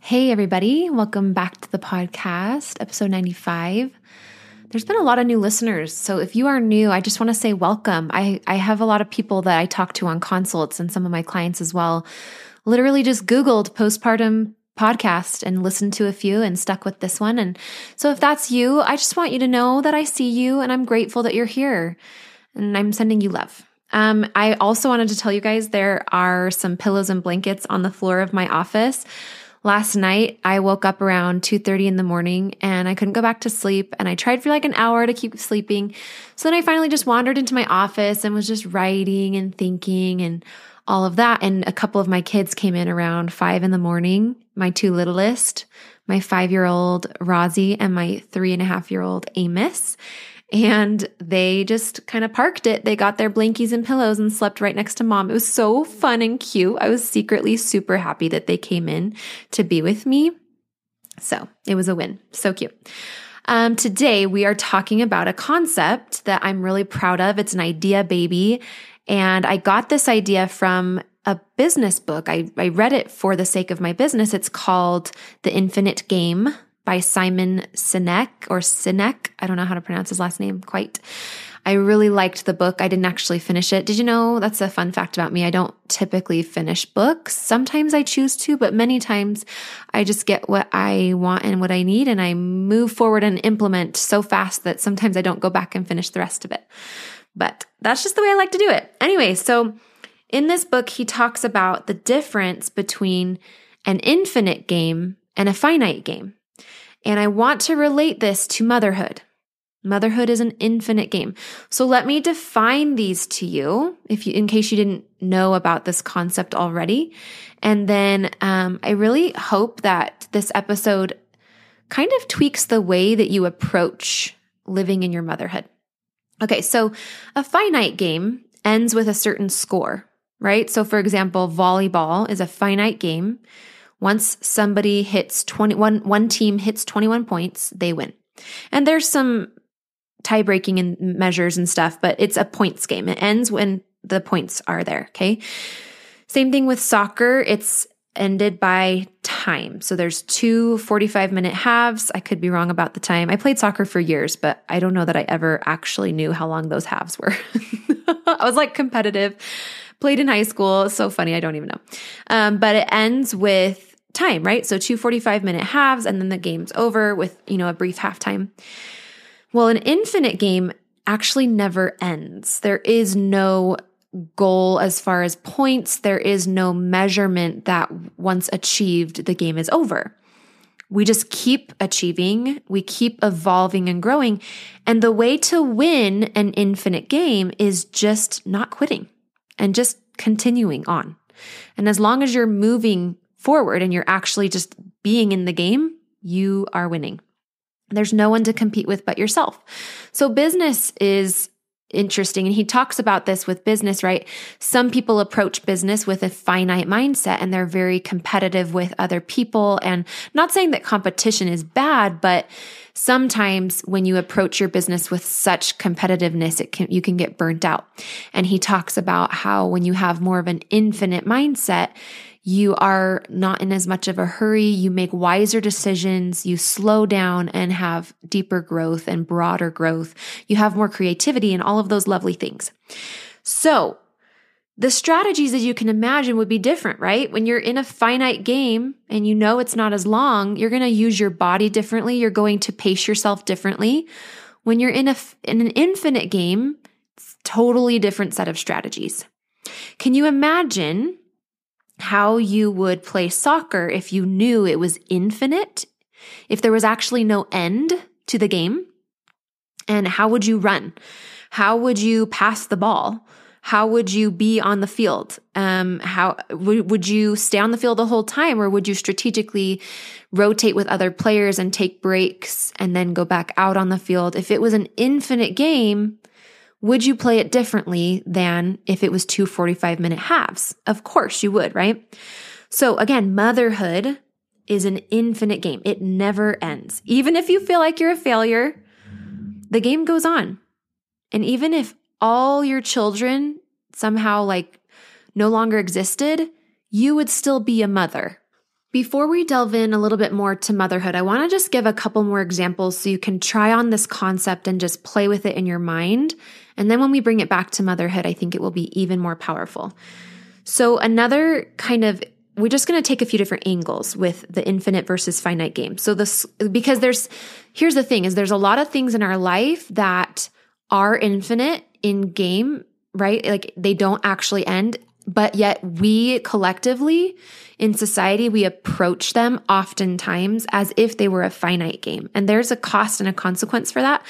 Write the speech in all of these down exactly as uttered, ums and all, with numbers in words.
Hey everybody, welcome back to the podcast, episode ninety-five. There's been a lot of new listeners, so if you are new, I just want to say welcome. I, I have a lot of people that I talk to on consults and some of my clients as well, literally just Googled postpartum podcast and listened to a few and stuck with this one. And so if that's you, I just want you to know that I see you and I'm grateful that you're here and I'm sending you love. Um, I also wanted to tell you guys there are some pillows and blankets on the floor of my office. Last night, I woke up around two thirty in the morning and I couldn't go back to sleep. And I tried for like an hour to keep sleeping. So then I finally just wandered into my office and was just writing and thinking and all of that. And a couple of my kids came in around five in the morning, my two littlest, my five-year-old Rosie and my three and a half-year-old Amos. And they just kind of parked it. They got their blankies and pillows and slept right next to mom. It was so fun and cute. I was secretly super happy that they came in to be with me. So it was a win. So cute. Um, today we are talking about a concept that I'm really proud of. It's an idea baby. And I got this idea from a business book. I, I read it for the sake of my business. It's called The Infinite Game by Simon Sinek or Sinek. I don't know how to pronounce his last name quite. I really liked the book. I didn't actually finish it. Did you know that's a fun fact about me? I don't typically finish books. Sometimes I choose to, but many times I just get what I want and what I need and I move forward and implement so fast that sometimes I don't go back and finish the rest of it. But that's just the way I like to do it. Anyway, so in this book, he talks about the difference between an infinite game and a finite game. And I want to relate this to motherhood. Motherhood is an infinite game. So let me define these to you, if you, in case you didn't know about this concept already. And then um, I really hope that this episode kind of tweaks the way that you approach living in your motherhood. Okay, so a finite game ends with a certain score, right? So for example, volleyball is a finite game. Once somebody hits twenty-one, one team hits twenty-one points, they win. And there's some tie-breaking and measures and stuff, but it's a points game. It ends when the points are there, okay? Same thing with soccer. It's ended by time. So there's two forty-five minute halves. I could be wrong about the time. I played soccer for years, but I don't know that I ever actually knew how long those halves were. I was like competitive, played in high school. It's so funny. I don't even know. Um, but it ends with time, right? So two forty-five minute halves and then the game's over with, you know, a brief halftime. Well, an infinite game actually never ends. There is no goal as far as points. There is no measurement that once achieved, the game is over. We just keep achieving. We keep evolving and growing. And the way to win an infinite game is just not quitting and just continuing on. And as long as you're moving forward and you're actually just being in the game, you are winning. There's no one to compete with but yourself. So business is interesting. And he talks about this with business, right? Some people approach business with a finite mindset and they're very competitive with other people. And not saying that competition is bad, but sometimes when you approach your business with such competitiveness, it can, you can get burnt out. And he talks about how when you have more of an infinite mindset, you are not in as much of a hurry. You make wiser decisions. You slow down and have deeper growth and broader growth. You have more creativity and all of those lovely things. So the strategies, as you can imagine, would be different, right? When you're in a finite game and you know it's not as long, you're going to use your body differently. You're going to pace yourself differently. When you're in a in an infinite game, it's a totally different set of strategies. Can you imagine how you would play soccer if you knew it was infinite, if there was actually no end to the game? And how would you run? How would you pass the ball? how would you be on the field? Um, how would, would you stay on the field the whole time, or would you strategically rotate with other players and take breaks and then go back out on the field? If it was an infinite game, would you play it differently than if it was two forty-five minute halves? Of course you would, right? So again, motherhood is an infinite game. It never ends. Even if you feel like you're a failure, the game goes on. And even if all your children somehow like no longer existed, you would still be a mother. Before we delve in a little bit more to motherhood, I want to just give a couple more examples so you can try on this concept and just play with it in your mind. And then when we bring it back to motherhood, I think it will be even more powerful. So another kind of, we're just going to take a few different angles with the infinite versus finite game. So this, because there's, here's the thing is there's a lot of things in our life that are infinite in game, right? Like they don't actually end, but yet we collectively in society, we approach them oftentimes as if they were a finite game. And there's a cost and a consequence for that.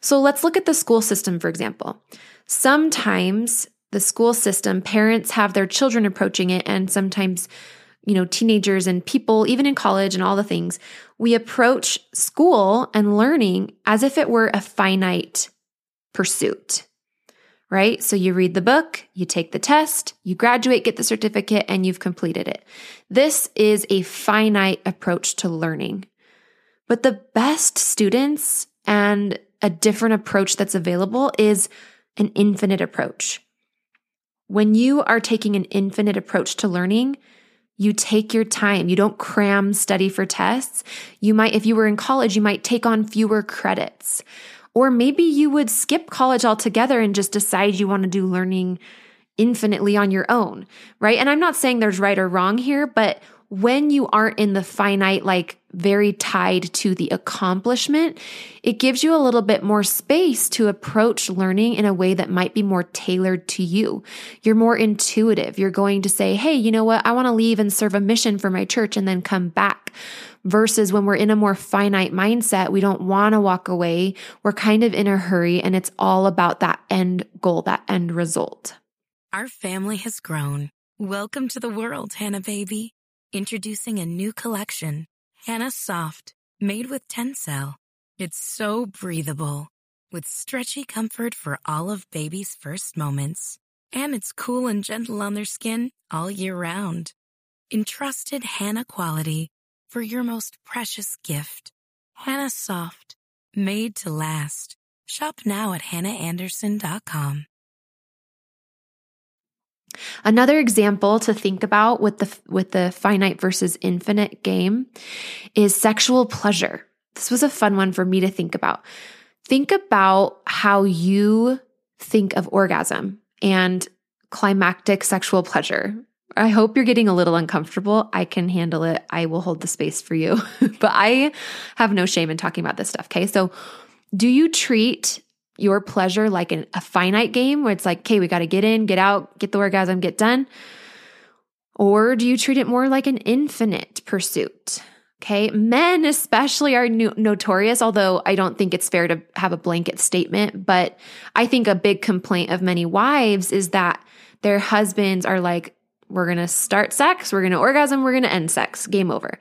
So let's look at the school system, for example. Sometimes the school system, parents have their children approaching it, and sometimes, you know, teenagers and people, even in college and all the things, we approach school and learning as if it were a finite pursuit, right? So you read the book, you take the test, you graduate, get the certificate, and you've completed it. This is a finite approach to learning. But the best students and a different approach that's available is an infinite approach. When you are taking an infinite approach to learning, you take your time. You don't cram, study for tests. You might, if you were in college, you might take on fewer credits. Or maybe you would skip college altogether and just decide you want to do learning infinitely on your own, right? And I'm not saying there's right or wrong here, but when you aren't in the finite, like very tied to the accomplishment, it gives you a little bit more space to approach learning in a way that might be more tailored to you. You're more intuitive. You're going to say, hey, you know what? I want to leave and serve a mission for my church and then come back. Versus when we're in a more finite mindset, we don't want to walk away. We're kind of in a hurry, and it's all about that end goal, that end result. Our family has grown. Welcome to the world, Hannah baby. Introducing a new collection. Hannah Soft, made with Tencel. It's so breathable, with stretchy comfort for all of baby's first moments. And it's cool and gentle on their skin all year round. Entrusted Hannah quality for your most precious gift. Hannah Soft, made to last. Shop now at hannah anderson dot com. Another example to think about with the with the finite versus infinite game is sexual pleasure. This was a fun one for me to think about. Think about how you think of orgasm and climactic sexual pleasure. I hope you're getting a little uncomfortable. I can handle it. I will hold the space for you. But I have no shame in talking about this stuff, okay? So do you treat your pleasure like an, a finite game where it's like, okay, we got to get in, get out, get the orgasm, get done? Or do you treat it more like an infinite pursuit? Okay. Men especially are no- notorious, although I don't think it's fair to have a blanket statement, but I think a big complaint of many wives is that their husbands are like, we're going to start sex, we're going to orgasm, we're going to end sex, game over.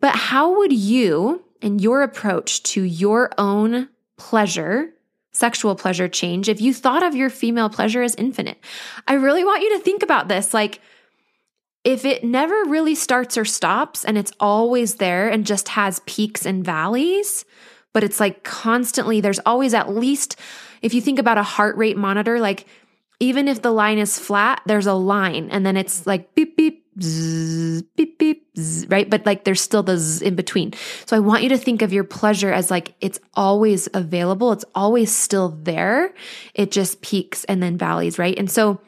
But how would you and your approach to your own pleasure, sexual pleasure, change if you thought of your female pleasure as infinite? I really want you to think about this. Like, if it never really starts or stops and it's always there and just has peaks and valleys, but it's like constantly, there's always at least, if you think about a heart rate monitor, like even if the line is flat, there's a line and then it's like beep, beep, zzz, beep, beep, zzz, right? But like there's still the zzz in between. So I want you to think of your pleasure as like it's always available. It's always still there. It just peaks and then valleys, right? And so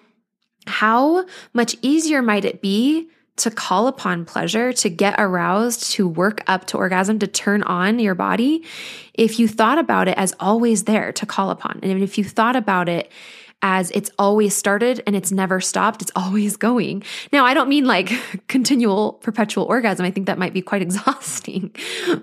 how much easier might it be to call upon pleasure, to get aroused, to work up to orgasm, to turn on your body, if you thought about it as always there to call upon? And if you thought about it as it's always started and it's never stopped, it's always going. Now, I don't mean like continual, perpetual orgasm. I think that might be quite exhausting.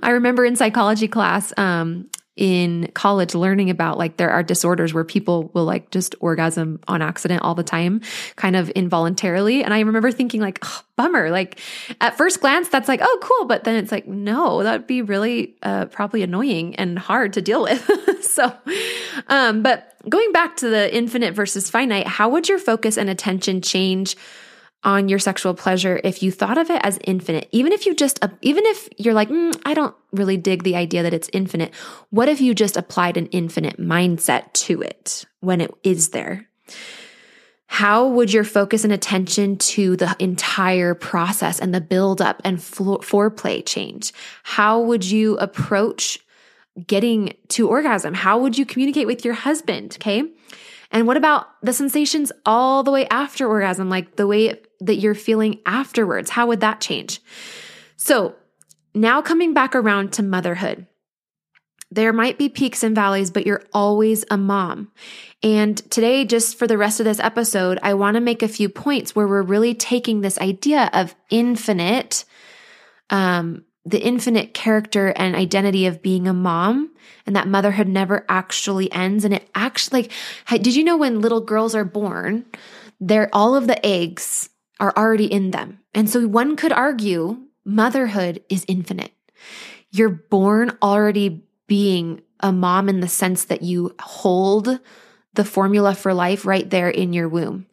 I remember in psychology class, um, in college learning about like there are disorders where people will like just orgasm on accident all the time, kind of involuntarily. And I remember thinking like, oh, bummer. Like at first glance, that's like, oh, cool. But then it's like, no, that'd be really uh, probably annoying and hard to deal with. So, um, but going back to the infinite versus finite, how would your focus and attention change on your sexual pleasure if you thought of it as infinite? Even if you just, even if you're like, mm, I don't really dig the idea that it's infinite. What if you just applied an infinite mindset to it when it is there? How would your focus and attention to the entire process and the buildup and flo- foreplay change? How would you approach getting to orgasm? How would you communicate with your husband? Okay. And what about the sensations all the way after orgasm, like the way that you're feeling afterwards? How would that change? So now coming back around to motherhood, there might be peaks and valleys, but you're always a mom. And today, just for the rest of this episode, I want to make a few points where we're really taking this idea of infinite, um, the infinite character and identity of being a mom, and that motherhood never actually ends. And it actually, like, did you know when little girls are born, they're all of the eggs are already in them. And so one could argue motherhood is infinite. You're born already being a mom in the sense that you hold the formula for life right there in your womb.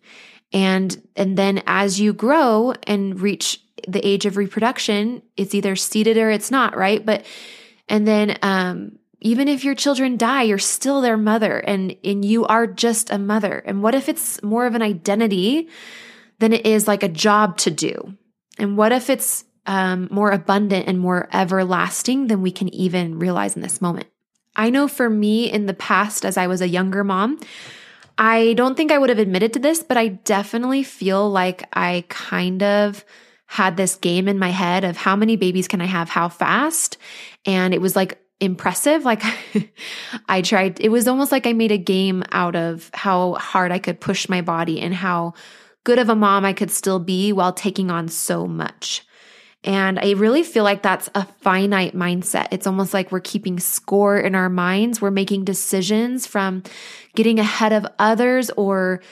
And, and then as you grow and reach the age of reproduction, it's either seeded or it's not, right? But, and then, um, even if your children die, you're still their mother, and, and you are just a mother. And what if it's more of an identity than it is like a job to do? And what if it's, um, more abundant and more everlasting than we can even realize in this moment? I know for me in the past, as I was a younger mom, I don't think I would have admitted to this, but I definitely feel like I kind of had this game in my head of how many babies can I have, how fast? And it was like impressive. Like I tried, it was almost like I made a game out of how hard I could push my body and how good of a mom I could still be while taking on so much. And I really feel like that's a finite mindset. It's almost like we're keeping score in our minds. We're making decisions from getting ahead of others or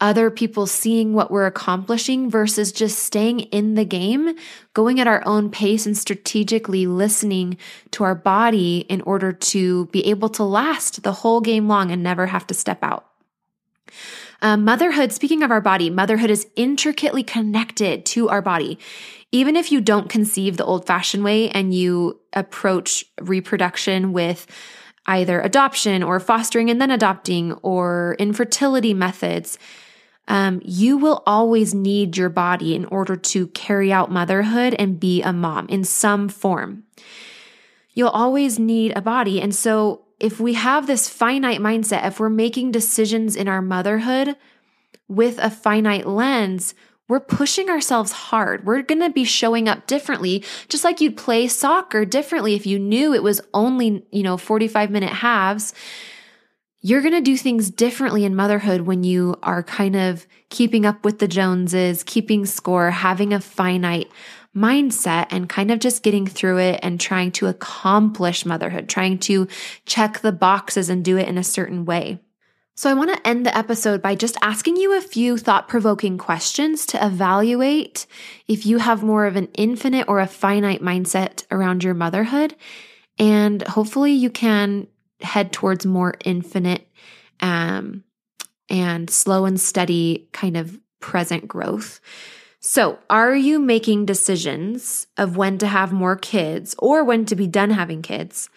other people seeing what we're accomplishing versus just staying in the game, going at our own pace and strategically listening to our body in order to be able to last the whole game long and never have to step out. Uh, motherhood, speaking of our body, motherhood is intricately connected to our body. Even if you don't conceive the old-fashioned way and you approach reproduction with either adoption or fostering and then adopting or infertility methods, Um, you will always need your body in order to carry out motherhood and be a mom in some form. You'll always need a body. And so if we have this finite mindset, if we're making decisions in our motherhood with a finite lens, we're pushing ourselves hard. We're going to be showing up differently, just like you'd play soccer differently if you knew it was only, you know, forty-five minute halves. You're going to do things differently in motherhood when you are kind of keeping up with the Joneses, keeping score, having a finite mindset and kind of just getting through it and trying to accomplish motherhood, trying to check the boxes and do it in a certain way. So I want to end the episode by just asking you a few thought-provoking questions to evaluate if you have more of an infinite or a finite mindset around your motherhood. And hopefully you can head towards more infinite um, and slow and steady kind of present growth. So are you making decisions of when to have more kids or when to be done having kids?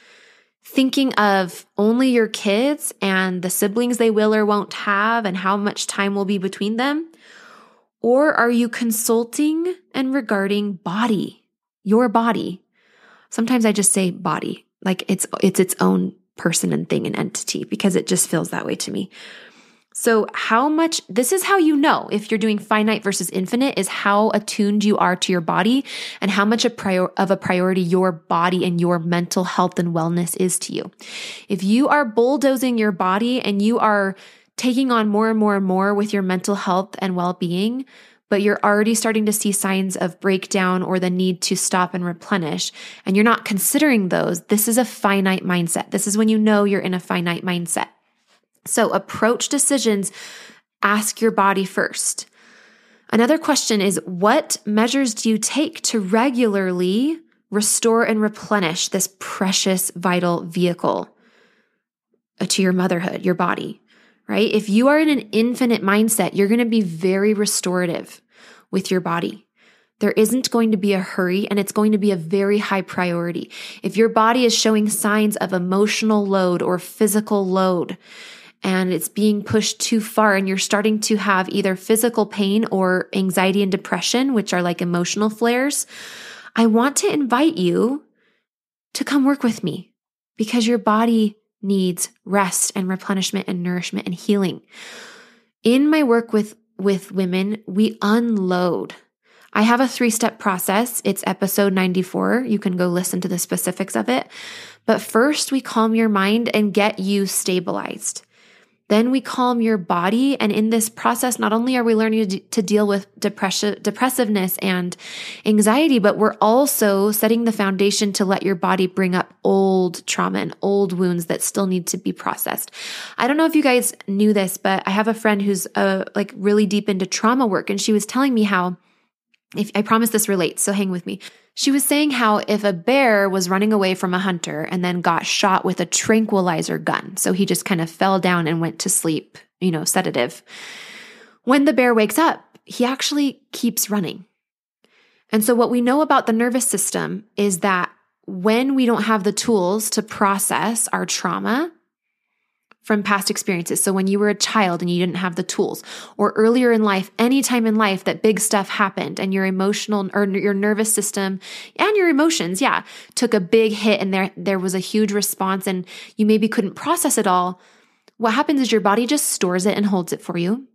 Thinking of only your kids and the siblings they will or won't have and how much time will be between them? Or are you consulting and regarding body, your body? Sometimes I just say body, like it's it's its own person and thing and entity because it just feels that way to me. So how much, this is how you know if you're doing finite versus infinite is how attuned you are to your body and how much a prior, of a priority your body and your mental health and wellness is to you. If you are bulldozing your body and you are taking on more and more and more with your mental health and well-being, but you're already starting to see signs of breakdown or the need to stop and replenish, and you're not considering those, this is a finite mindset. This is when you know you're in a finite mindset. So approach decisions, ask your body first. Another question is, what measures do you take to regularly restore and replenish this precious, vital vehicle to your motherhood, your body, right? If you are in an infinite mindset, you're going to be very restorative with your body. There isn't going to be a hurry, and it's going to be a very high priority. If your body is showing signs of emotional load or physical load, and it's being pushed too far, and you're starting to have either physical pain or anxiety and depression, which are like emotional flares, I want to invite you to come work with me, because your body needs rest and replenishment and nourishment and healing. In my work with, with women, we unload. I have a three-step process. It's episode ninety-four. You can go listen to the specifics of it. But first, we calm your mind and get you stabilized. Then we calm your body. And in this process, not only are we learning to, d- to deal with depression, depressiveness and anxiety, but we're also setting the foundation to let your body bring up old trauma and old wounds that still need to be processed. I don't know if you guys knew this, but I have a friend who's uh, like really deep into trauma work. And she was telling me how, if I promise this relates, so hang with me. She was saying how if a bear was running away from a hunter and then got shot with a tranquilizer gun, so he just kind of fell down and went to sleep, you know, sedative. When the bear wakes up, he actually keeps running. And so what we know about the nervous system is that when we don't have the tools to process our trauma from past experiences, so when you were a child and you didn't have the tools, or earlier in life, any time in life that big stuff happened and your emotional or your nervous system and your emotions, yeah, took a big hit, and there there was a huge response, and you maybe couldn't process it all, what happens is your body just stores it and holds it for you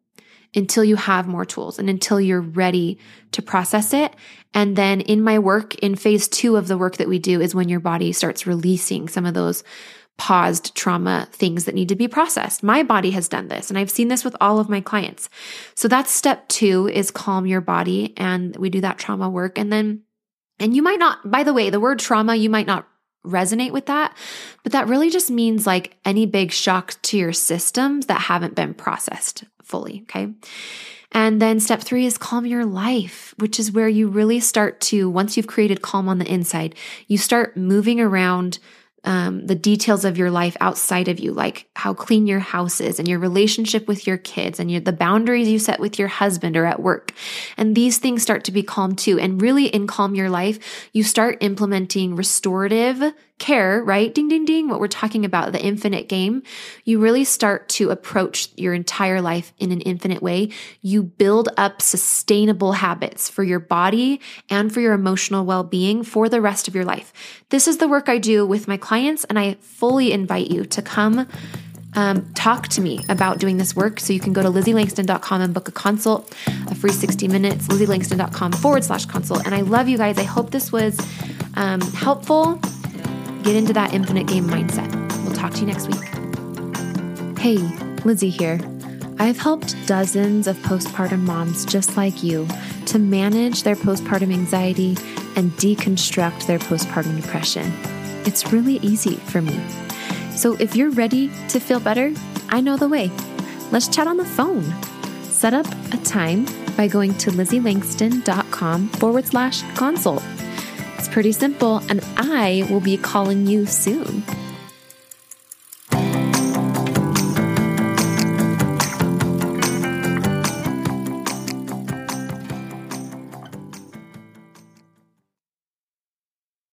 until you have more tools and until you're ready to process it. And then in my work, in phase two of the work that we do, is when your body starts releasing some of those paused trauma things that need to be processed. My body has done this, and I've seen this with all of my clients. So that's step two, is calm your body. And we do that trauma work. And then, and you might not, by the way, the word trauma, you might not resonate with that, but that really just means like any big shock to your systems that haven't been processed fully. Okay. And then step three is calm your life, which is where you really start to, once you've created calm on the inside, you start moving around Um, the details of your life outside of you, like how clean your house is and your relationship with your kids and your, the boundaries you set with your husband or at work. And these things start to be calm too. And really in calm your life, you start implementing restorative care, right? Ding, ding, ding. What we're talking about, the infinite game. You really start to approach your entire life in an infinite way. You build up sustainable habits for your body and for your emotional well-being for the rest of your life. This is the work I do with my clients, and I fully invite you to come um, talk to me about doing this work. So you can go to lizzie langston dot com and book a consult, a free sixty minutes, lizzie langston dot com forward slash consult. And I love you guys. I hope this was um, helpful. Get into that infinite game mindset. We'll talk to you next week. Hey, Lizzie here. I've helped dozens of postpartum moms just like you to manage their postpartum anxiety and deconstruct their postpartum depression. It's really easy for me. So if you're ready to feel better, I know the way. Let's chat on the phone. Set up a time by going to lizzie langston dot com forward slash consult. It's pretty simple, and I will be calling you soon.